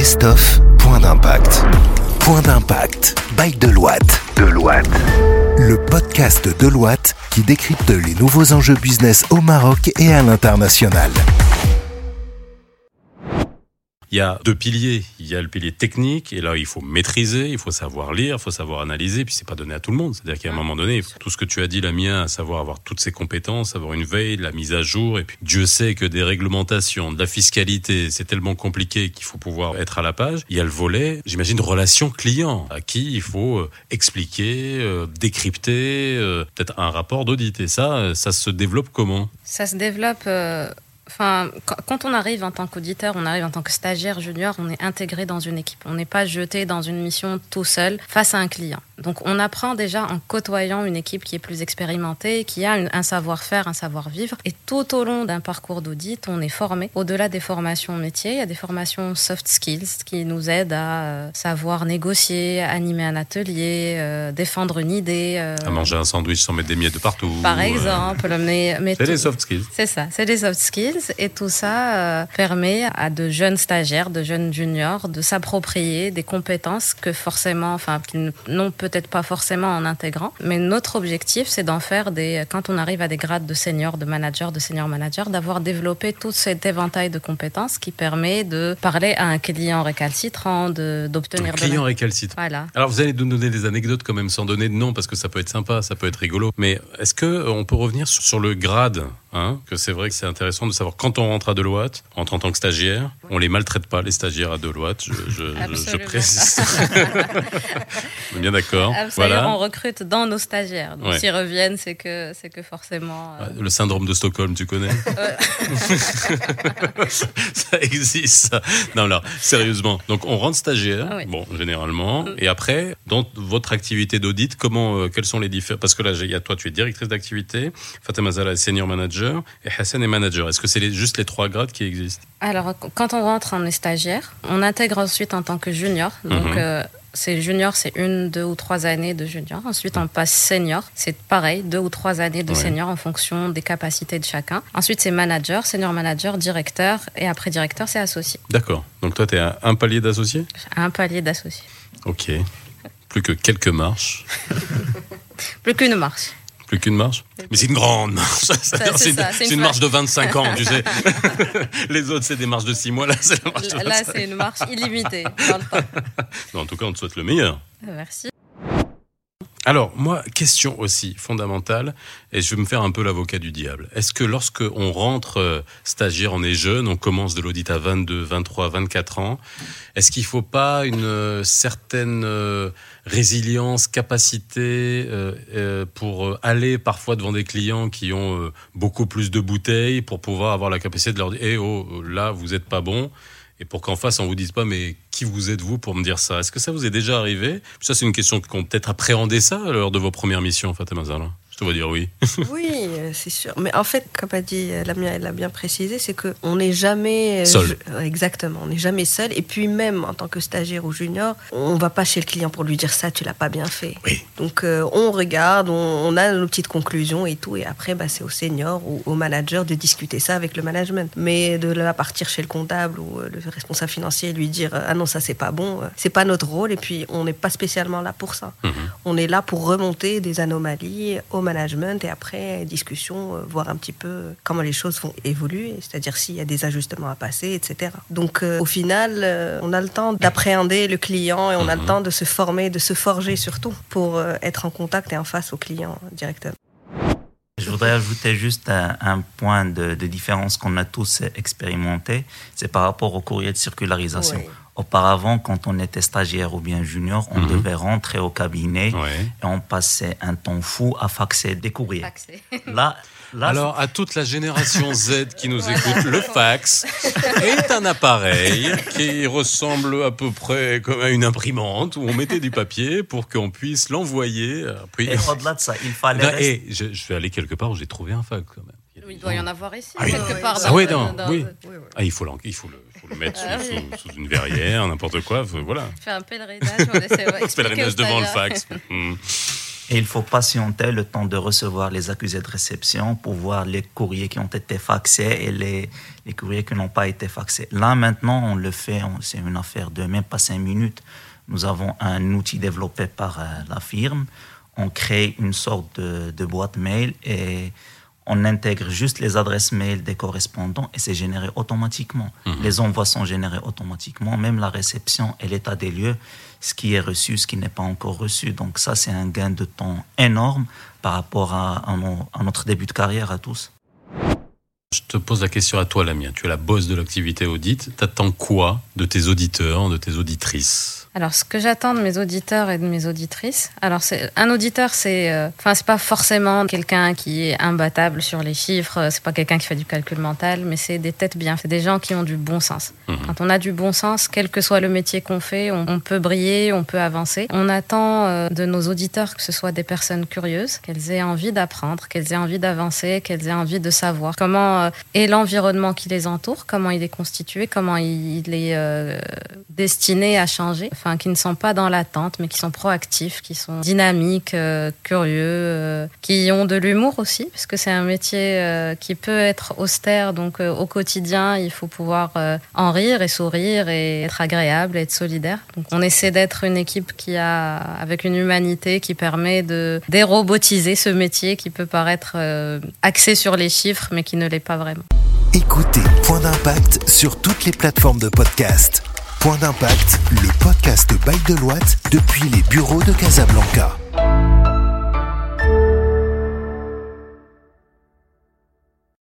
best-of Point d'impact. Point d'impact by Deloitte. Le podcast Deloitte qui décrypte les nouveaux enjeux business au Maroc et à l'international. Il y a deux piliers. Il y a le pilier technique, et là, il faut maîtriser, il faut savoir lire, il faut savoir analyser, puis c'est pas donné à tout le monde. C'est-à-dire qu'à un moment donné, tout ce que tu as dit, Lamia, à savoir avoir toutes ses compétences, avoir une veille, la mise à jour, et puis Dieu sait que des réglementations, de la fiscalité, c'est tellement compliqué qu'il faut pouvoir être à la page. Il y a le volet, j'imagine, relation client, à qui il faut expliquer, décrypter, peut-être un rapport d'audit. Et ça se développe comment ? Ça se développe... Enfin, quand on arrive en tant qu'auditeur, on arrive en tant que stagiaire junior, on est intégré dans une équipe. On n'est pas jeté dans une mission tout seul face à un client. Donc, on apprend déjà en côtoyant une équipe qui est plus expérimentée, qui a un savoir-faire, un savoir-vivre. Et tout au long d'un parcours d'audit, on est formé. Au-delà des formations métiers, il y a des formations soft skills qui nous aident à savoir négocier, animer un atelier, défendre une idée. À manger un sandwich sans mettre des miettes de partout. Par exemple. Mais c'est des soft skills. C'est ça, c'est des soft skills. Et tout ça permet à de jeunes stagiaires, de jeunes juniors, de s'approprier des compétences que forcément, enfin, qu'ils n'ont peut-être pas forcément en intégrant. Mais notre objectif, c'est d'en faire des, quand on arrive à des grades de senior, de manager, de senior manager, d'avoir développé tout cet éventail de compétences qui permet de parler à un client récalcitrant, d'obtenir... Un client récalcitrant. Voilà. Alors, vous allez nous donner des anecdotes quand même, sans donner de nom, parce que ça peut être sympa, ça peut être rigolo. Mais est-ce qu'on peut revenir sur le grade, hein, que c'est vrai que c'est intéressant de savoir quand on rentre à Deloitte, en tant que stagiaire, on les maltraite pas, les stagiaires à Deloitte, je précise. On est bien d'accord. Absolument, voilà. On recrute dans nos stagiaires. Donc, s'ils reviennent, c'est que forcément... Le syndrome de Stockholm, tu connais ? Ça existe, ça. Non, là, sérieusement. Donc, on rentre stagiaire, bon, généralement, et après, dans votre activité d'audit, quels sont les différents... Parce que là, il y a toi, tu es directrice d'activité, Fatima Zahra est senior manager, et Hassan est manager. Est-ce que c'est juste les trois grades qui existent ? Alors, quand on rentre, on est stagiaire. On intègre ensuite en tant que junior. Donc, c'est junior, c'est 1, 2 ou 3 années de junior. Ensuite, on passe senior. C'est pareil, 2 ou 3 années de senior en fonction des capacités de chacun. Ensuite, c'est manager, senior manager, directeur. Et après directeur, c'est associé. D'accord. Donc, toi, tu es à un palier d'associé ? Un palier d'associé. OK. Plus que quelques marches. Plus qu'une marche ? Mais c'est une grande marche. C'est une marche de 25 ans, tu sais. Les autres, c'est des marches de 6 mois. Là, c'est la marche de 25 ans. Là, c'est une marche illimitée dans le temps. Non, en tout cas, on te souhaite le meilleur. Merci. Alors, moi, question aussi fondamentale, et je vais me faire un peu l'avocat du diable. Est-ce que lorsqu'on rentre stagiaire, on est jeune, on commence de l'audit à 22, 23, 24 ans, est-ce qu'il ne faut pas une certaine résilience, capacité pour aller parfois devant des clients qui ont beaucoup plus de bouteilles pour pouvoir avoir la capacité de leur dire « Eh oh, là, vous n'êtes pas bon ». Et pour qu'en face, on ne vous dise pas « Mais qui vous êtes-vous pour me dire ça ?» Est-ce que ça vous est déjà arrivé ? Ça, c'est une question qu'on peut-être appréhendait ça lors de vos premières missions, Fatima Zahra. Je te vois dire oui. Oui, c'est sûr. Mais en fait, comme a dit Lamia, elle l'a bien précisé, c'est qu'on n'est jamais... Seul. Exactement, on n'est jamais seul. Et puis même, en tant que stagiaire ou junior, on ne va pas chez le client pour lui dire « ça, tu ne l'as pas bien fait ». Oui. Donc, on regarde, on a nos petites conclusions et tout. Et après, c'est au senior ou au manager de discuter ça avec le management. Mais de là partir chez le comptable ou le responsable financier et lui dire « ah non, ça, c'est pas bon », c'est pas notre rôle. Et puis, on n'est pas spécialement là pour ça. Mm-hmm. On est là pour remonter des anomalies au management et après, discussion, voir un petit peu comment les choses vont évoluer, c'est-à-dire s'il y a des ajustements à passer, etc. Donc, au final, on a le temps d'appréhender le client et on a le temps de se former, de se forger surtout pour être en contact et en face au client directement. Je voudrais ajouter juste un point de différence qu'on a tous expérimenté, c'est par rapport au courrier de circularisation. Oui. Auparavant, quand on était stagiaire ou bien junior, on devait rentrer au cabinet et on passait un temps fou à faxer des courriers. Là, alors, à toute la génération Z qui nous écoute, le fax est un appareil qui ressemble à peu près comme à une imprimante où on mettait du papier pour qu'on puisse l'envoyer. Puis... Et au-delà de ça, il fallait... Et je vais aller quelque part où j'ai trouvé un fax quand même. Il doit y en avoir ici, quelque part. Ah oui, il faut le mettre sous une verrière, n'importe quoi, voilà. Faire un pèlerinage, on essaie. Pèlerinage devant le fax. Et il faut patienter le temps de recevoir les accusés de réception pour voir les courriers qui ont été faxés et les courriers qui n'ont pas été faxés. Là, maintenant, on le fait, c'est une affaire de même pas 5 minutes. Nous avons un outil développé par la firme. On crée une sorte de boîte mail et on intègre juste les adresses mail des correspondants et c'est généré automatiquement. Mmh. Les envois sont générés automatiquement, même la réception et l'état des lieux, ce qui est reçu, ce qui n'est pas encore reçu. Donc ça, c'est un gain de temps énorme par rapport à notre début de carrière à tous. Je te pose la question à toi, Lamia. Tu es la boss de l'activité audit. T'attends quoi de tes auditeurs, de tes auditrices ? Alors, ce que j'attends de mes auditeurs et de mes auditrices, alors un auditeur, c'est pas forcément quelqu'un qui est imbattable sur les chiffres, c'est pas quelqu'un qui fait du calcul mental, mais c'est des têtes bien, c'est des gens qui ont du bon sens. Mmh. Quand on a du bon sens, quel que soit le métier qu'on fait, on peut briller, on peut avancer. On attend de nos auditeurs que ce soit des personnes curieuses, qu'elles aient envie d'apprendre, qu'elles aient envie d'avancer, qu'elles aient envie de savoir comment est l'environnement qui les entoure, comment il est constitué, comment il est destiné à changer. Enfin, qui ne sont pas dans l'attente, mais qui sont proactifs, qui sont dynamiques, curieux, qui ont de l'humour aussi, parce que c'est un métier qui peut être austère, donc au quotidien, il faut pouvoir en rire et sourire et être agréable et être solidaire. Donc, on essaie d'être une équipe avec une humanité qui permet de dérobotiser ce métier qui peut paraître axé sur les chiffres, mais qui ne l'est pas vraiment. Écoutez Point d'impact sur toutes les plateformes de podcast. Point d'impact, le podcast by Deloitte depuis les bureaux de Casablanca.